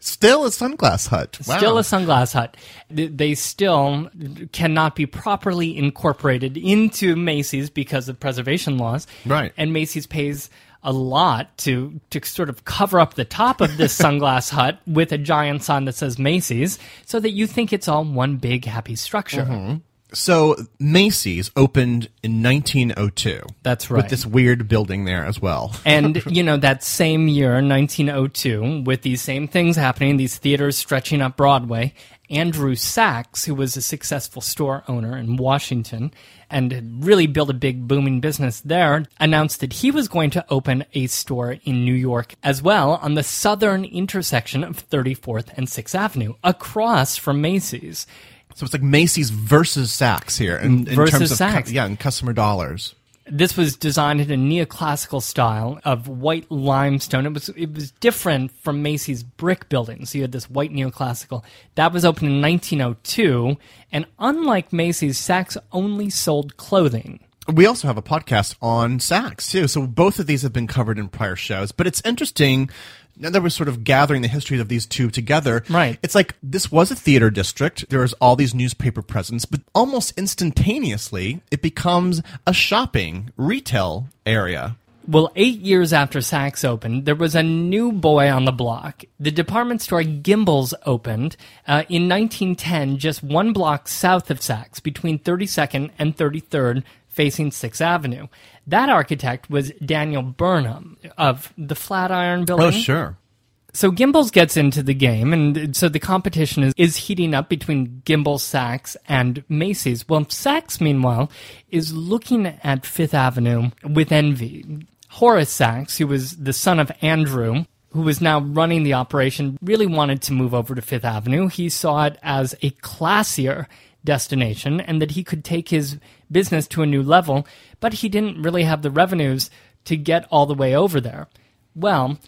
Still a sunglass hut. Wow. Still a sunglass hut. They still cannot be properly incorporated into Macy's because of preservation laws. Right. And Macy's pays a lot to sort of cover up the top of this sunglass hut with a giant sign that says Macy's so that you think it's all one big happy structure. Mm-hmm. So Macy's opened in 1902. That's right. With this weird building there as well. And, that same year, 1902, with these same things happening, these theaters stretching up Broadway, Andrew Sachs, who was a successful store owner in Washington and had really built a big booming business there, announced that he was going to open a store in New York as well on the southern intersection of 34th and 6th Avenue, across from Macy's. So it's like Macy's versus Saks here in terms of and customer dollars. This was designed in a neoclassical style of white limestone. It was different from Macy's brick building. So you had this white neoclassical. That was opened in 1902. And unlike Macy's, Saks only sold clothing. We also have a podcast on Saks, too. So both of these have been covered in prior shows. But it's interesting. Now that we're sort of gathering the history of these two together, right. It's like this was a theater district. There was all these newspaper presents, but almost instantaneously, it becomes a shopping retail area. Well, 8 years after Saks opened, there was a new boy on the block. The department store Gimbel's opened in 1910, just one block south of Saks, between 32nd and 33rd, facing 6th Avenue. That architect was Daniel Burnham of the Flatiron Building. Oh, sure. So Gimbel's gets into the game, and so the competition is heating up between Gimbel's, Saks, and Macy's. Well, Saks, meanwhile, is looking at 5th Avenue with envy. Horace Saks, who was the son of Andrew, who was now running the operation, really wanted to move over to 5th Avenue. He saw it as a classier destination and that he could take his business to a new level, but he didn't really have the revenues to get all the way over there. Well,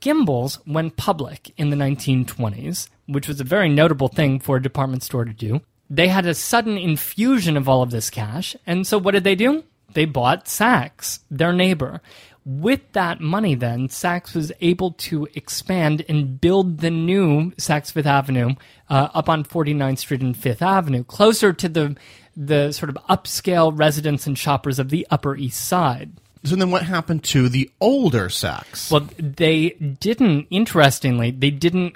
Gimbel's went public in the 1920s, which was a very notable thing for a department store to do. They had a sudden infusion of all of this cash, and so what did they do? They bought Saks, their neighbor. With that money then, Saks was able to expand and build the new Saks Fifth Avenue up on 49th Street and Fifth Avenue, closer to the sort of upscale residents and shoppers of the Upper East Side. So then what happened to the older Saks? Well, they didn't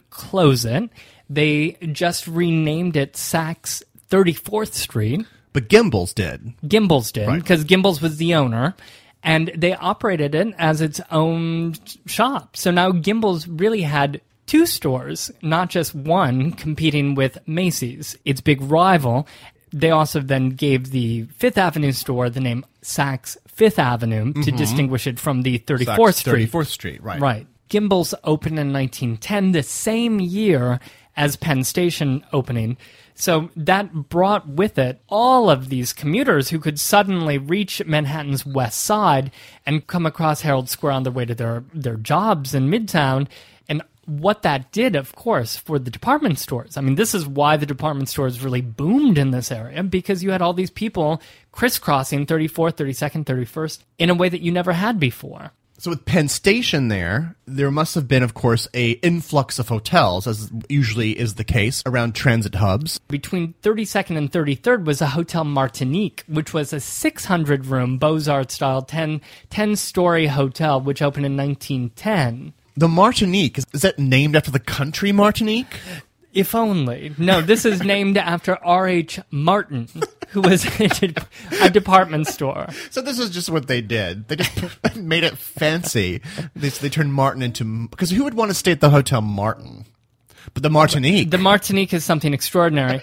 close it. They just renamed it Saks 34th Street. But Gimbel's did. Gimbel's did, because right. Gimbel's was the owner. And they operated it as its own shop. So now Gimbel's really had two stores, not just one, competing with Macy's, its big rival. They also then gave the Fifth Avenue store the name Saks Fifth Avenue to distinguish it from the 34th Street. 34th Street, right. Right. Gimbel's opened in 1910, the same year as Penn Station opening. So that brought with it all of these commuters who could suddenly reach Manhattan's West Side and come across Herald Square on their way to their jobs in Midtown. And what that did, of course, for the department stores. I mean, this is why the department stores really boomed in this area, because you had all these people crisscrossing 34th, 32nd, 31st in a way that you never had before. So with Penn Station there must have been, of course, an influx of hotels, as usually is the case, around transit hubs. Between 32nd and 33rd was a Hotel Martinique, which was a 600-room Beaux-Arts-style 10-story hotel, which opened in 1910. The Martinique, is that named after the country Martinique? If only. No, this is named after R.H. Martin, who was a department store. So this is just what they did. They just made it fancy. They turned Martin into... Because who would want to stay at the Hotel Martin? But the Martinique. The Martinique is something extraordinary.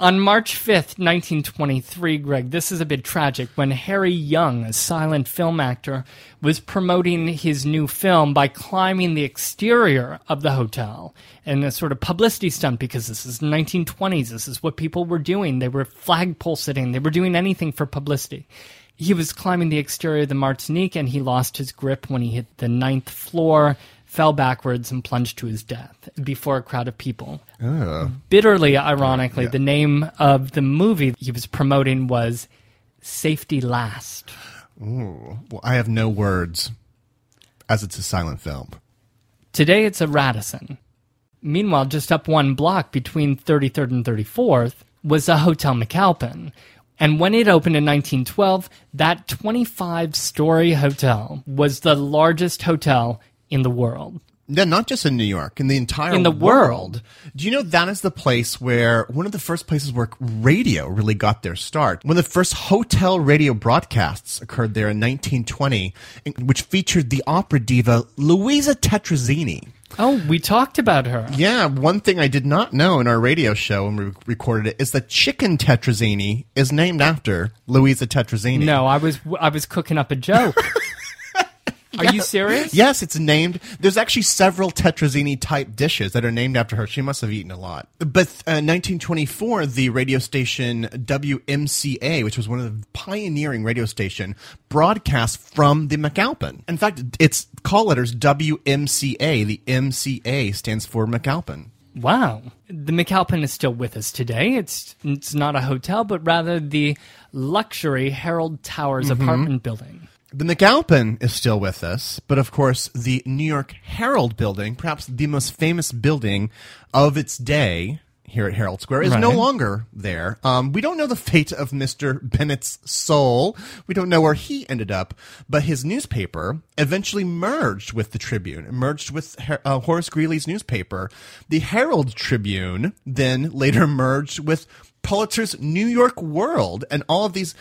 On March 5th, 1923, Greg, this is a bit tragic, when Harry Young, a silent film actor, was promoting his new film by climbing the exterior of the hotel in a sort of publicity stunt, because this is the 1920s. This is what people were doing. They were flagpole sitting. They were doing anything for publicity. He was climbing the exterior of the Martinique, and he lost his grip when he hit the 9th floor, fell backwards, and plunged to his death before a crowd of people. Bitterly, ironically, the name of the movie he was promoting was Safety Last. Ooh. Well, I have no words, as it's a silent film. Today, it's a Radisson. Meanwhile, just up one block between 33rd and 34th was a Hotel McAlpin. And when it opened in 1912, that 25-story hotel was the largest hotel in the world. Yeah, not just in New York, in the entire world. In the world. Do you know that is the place where, one of the first places where radio really got their start? One of the first hotel radio broadcasts occurred there in 1920, which featured the opera diva Louisa Tetrazzini. Oh, we talked about her. Yeah, one thing I did not know in our radio show when we recorded it is that Chicken Tetrazzini is named after Louisa Tetrazzini. No, I was cooking up a joke. Are you serious? Yes, it's named. There's actually several Tetrazzini-type dishes that are named after her. She must have eaten a lot. But 1924, the radio station WMCA, which was one of the pioneering radio station, broadcast from the McAlpin. In fact, its call letters WMCA. The MCA stands for McAlpin. Wow. The McAlpin is still with us today. It's not a hotel, but rather the luxury Herald Towers apartment building. The McAlpin is still with us, but of course the New York Herald building, perhaps the most famous building of its day here at Herald Square, is no longer there. We don't know the fate of Mr. Bennett's soul. We don't know where he ended up, but his newspaper eventually merged with the Tribune, merged with Horace Greeley's newspaper. The Herald Tribune then later merged with Pulitzer's New York World, and all these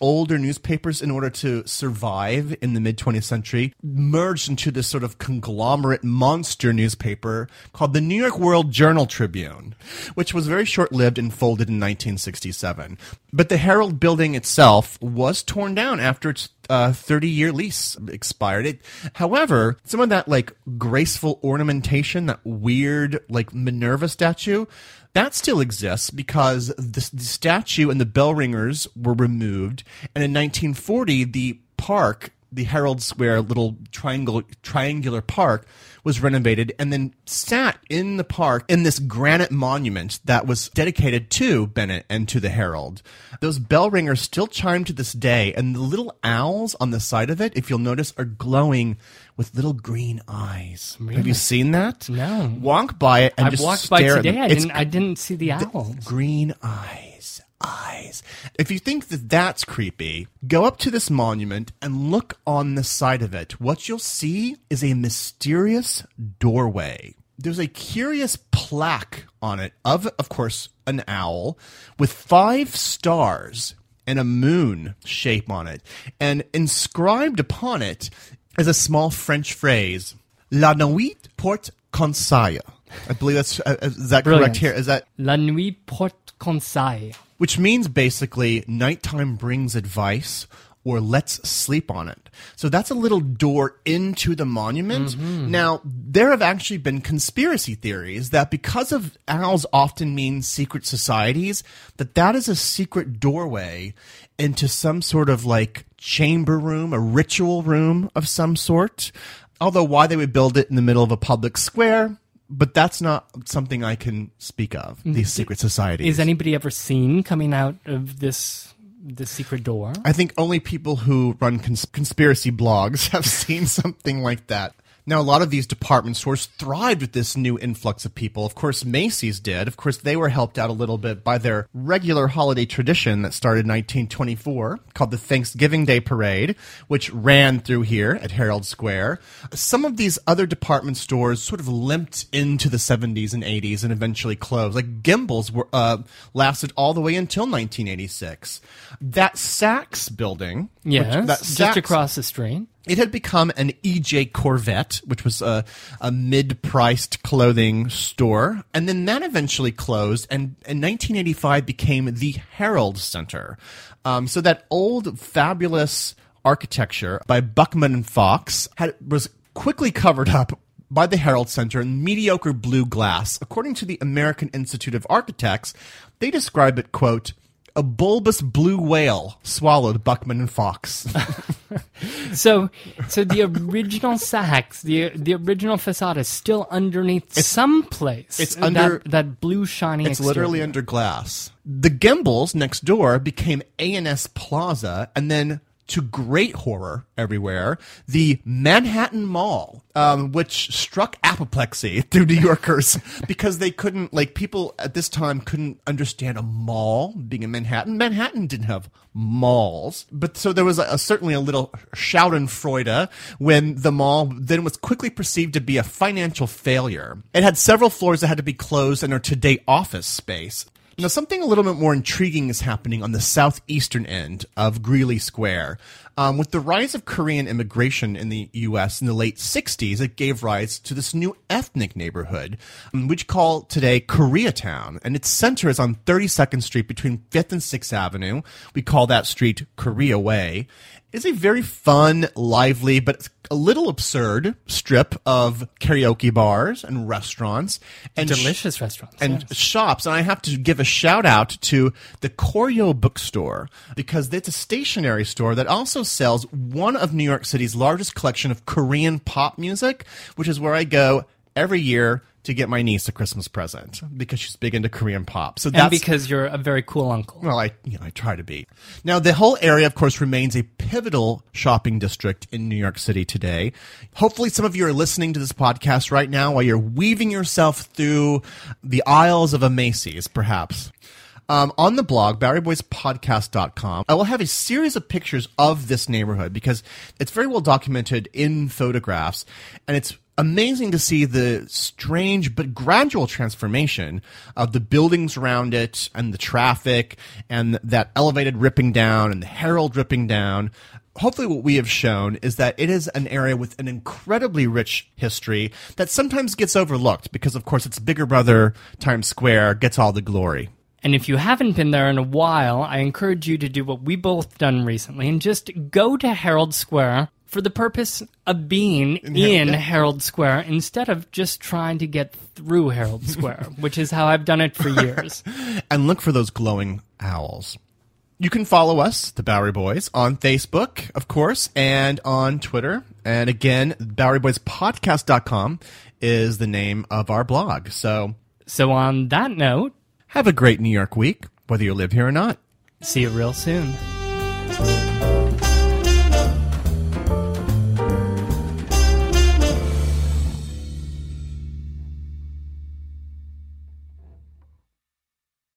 older newspapers, in order to survive in the mid-20th century, merged into this sort of conglomerate monster newspaper called the New York World Journal Tribune, which was very short-lived and folded in 1967. But the Herald building itself was torn down after its 30-year lease expired. However, some of that like graceful ornamentation, that weird like Minerva statue, that still exists, because the statue and the bell ringers were removed, and in 1940, the park, the Herald Square little triangular park, was renovated and then sat in the park in this granite monument that was dedicated to Bennett and to the Herald. Those bell ringers still chime to this day, and the little owls on the side of it, if you'll notice, are glowing with little green eyes. Really? Have you seen that? No. Walk by it and I've just walked stare by today. At it. I didn't see the owls. Green eyes. If you think that that's creepy, go up to this monument and look on the side of it. What you'll see is a mysterious doorway. There's a curious plaque on it of course, an owl with 5 stars and a moon shape on it. And inscribed upon it is a small French phrase, La Nuit porte conseil. I believe that's is that correct here? Is that La Nuit porte conseil? Which means basically, nighttime brings advice, or let's sleep on it. So that's a little door into the monument. Mm-hmm. Now, there have actually been conspiracy theories that because of owls often mean secret societies, that is a secret doorway into some sort of like chamber room, a ritual room of some sort. Although why they would build it in the middle of a public square... But that's not something I can speak of, these secret societies. Is anybody ever seen coming out of this The Secret Door. I think only people who run conspiracy blogs have seen something like that. Now, a lot of these department stores thrived with this new influx of people. Of course, Macy's did. Of course, they were helped out a little bit by their regular holiday tradition that started in 1924 called the Thanksgiving Day Parade, which ran through here at Herald Square. Some of these other department stores sort of limped into the 70s and 80s and eventually closed. Like Gimbel's were, lasted all the way until 1986. That Saks building. Yes, which, just across the street. It had become an E.J. Corvette, which was a mid-priced clothing store. And then that eventually closed, and in 1985 became the Herald Center. So that old, fabulous architecture by Buckman and Fox was quickly covered up by the Herald Center in mediocre blue glass. According to the American Institute of Architects, they describe it, quote, a bulbous blue whale swallowed Buckman and Fox. So the original Saks, the original facade is still underneath someplace. It's under that blue shiny exterior. It's literally under glass. The Gimbel's next door became A&S Plaza, and then to great horror everywhere, the Manhattan Mall, which struck apoplexy through New Yorkers because they couldn't, like, people at this time couldn't understand a mall being in Manhattan. Manhattan didn't have malls. But so there was certainly a little schadenfreude when the mall then was quickly perceived to be a financial failure. It had several floors that had to be closed and are today office space. Now, something a little bit more intriguing is happening on the southeastern end of Greeley Square. With the rise of Korean immigration in the U.S. in the late 60s, it gave rise to this new ethnic neighborhood, which we call today Koreatown. And its center is on 32nd Street between 5th and 6th Avenue. We call that street Korea Way. It's a very fun, lively, but a little absurd strip of karaoke bars and restaurants. And delicious restaurants. And yes. Shops. And I have to give a shout out to the Koryo bookstore, because it's a stationery store that also sells one of New York City's largest collection of Korean pop music, which is where I go every year to get my niece a Christmas present because she's big into Korean pop. So that's, and because you're a very cool uncle. Well, I try to be. Now, the whole area, of course, remains a pivotal shopping district in New York City today. Hopefully, some of you are listening to this podcast right now while you're weaving yourself through the aisles of a Macy's, perhaps. On the blog, BarryBoysPodcast.com, I will have a series of pictures of this neighborhood because it's very well documented in photographs, and it's amazing to see the strange but gradual transformation of the buildings around it and the traffic and that elevated ripping down and the Herald ripping down. Hopefully what we have shown is that it is an area with an incredibly rich history that sometimes gets overlooked because, of course, its bigger brother, Times Square, gets all the glory. And if you haven't been there in a while, I encourage you to do what we both done recently and just go to Herald Square for the purpose of being in Herald Square instead of just trying to get through Herald Square, which is how I've done it for years. And look for those glowing owls. You can follow us, the Bowery Boys, on Facebook, of course, and on Twitter. And again, BoweryBoysPodcast.com is the name of our blog. So on that note, have a great New York week, whether you live here or not. See you real soon.